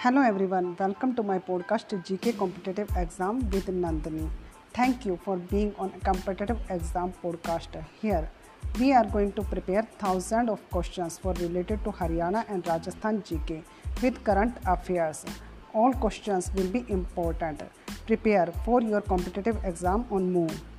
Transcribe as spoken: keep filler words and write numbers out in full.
Hello everyone, welcome to my podcast G K Competitive Exam with Nandini. Thank you for being on a Competitive Exam podcast. Here, we are going to prepare thousands of questions for related to Haryana and Rajasthan G K with current affairs. All questions will be important. Prepare for your competitive exam on M O O C.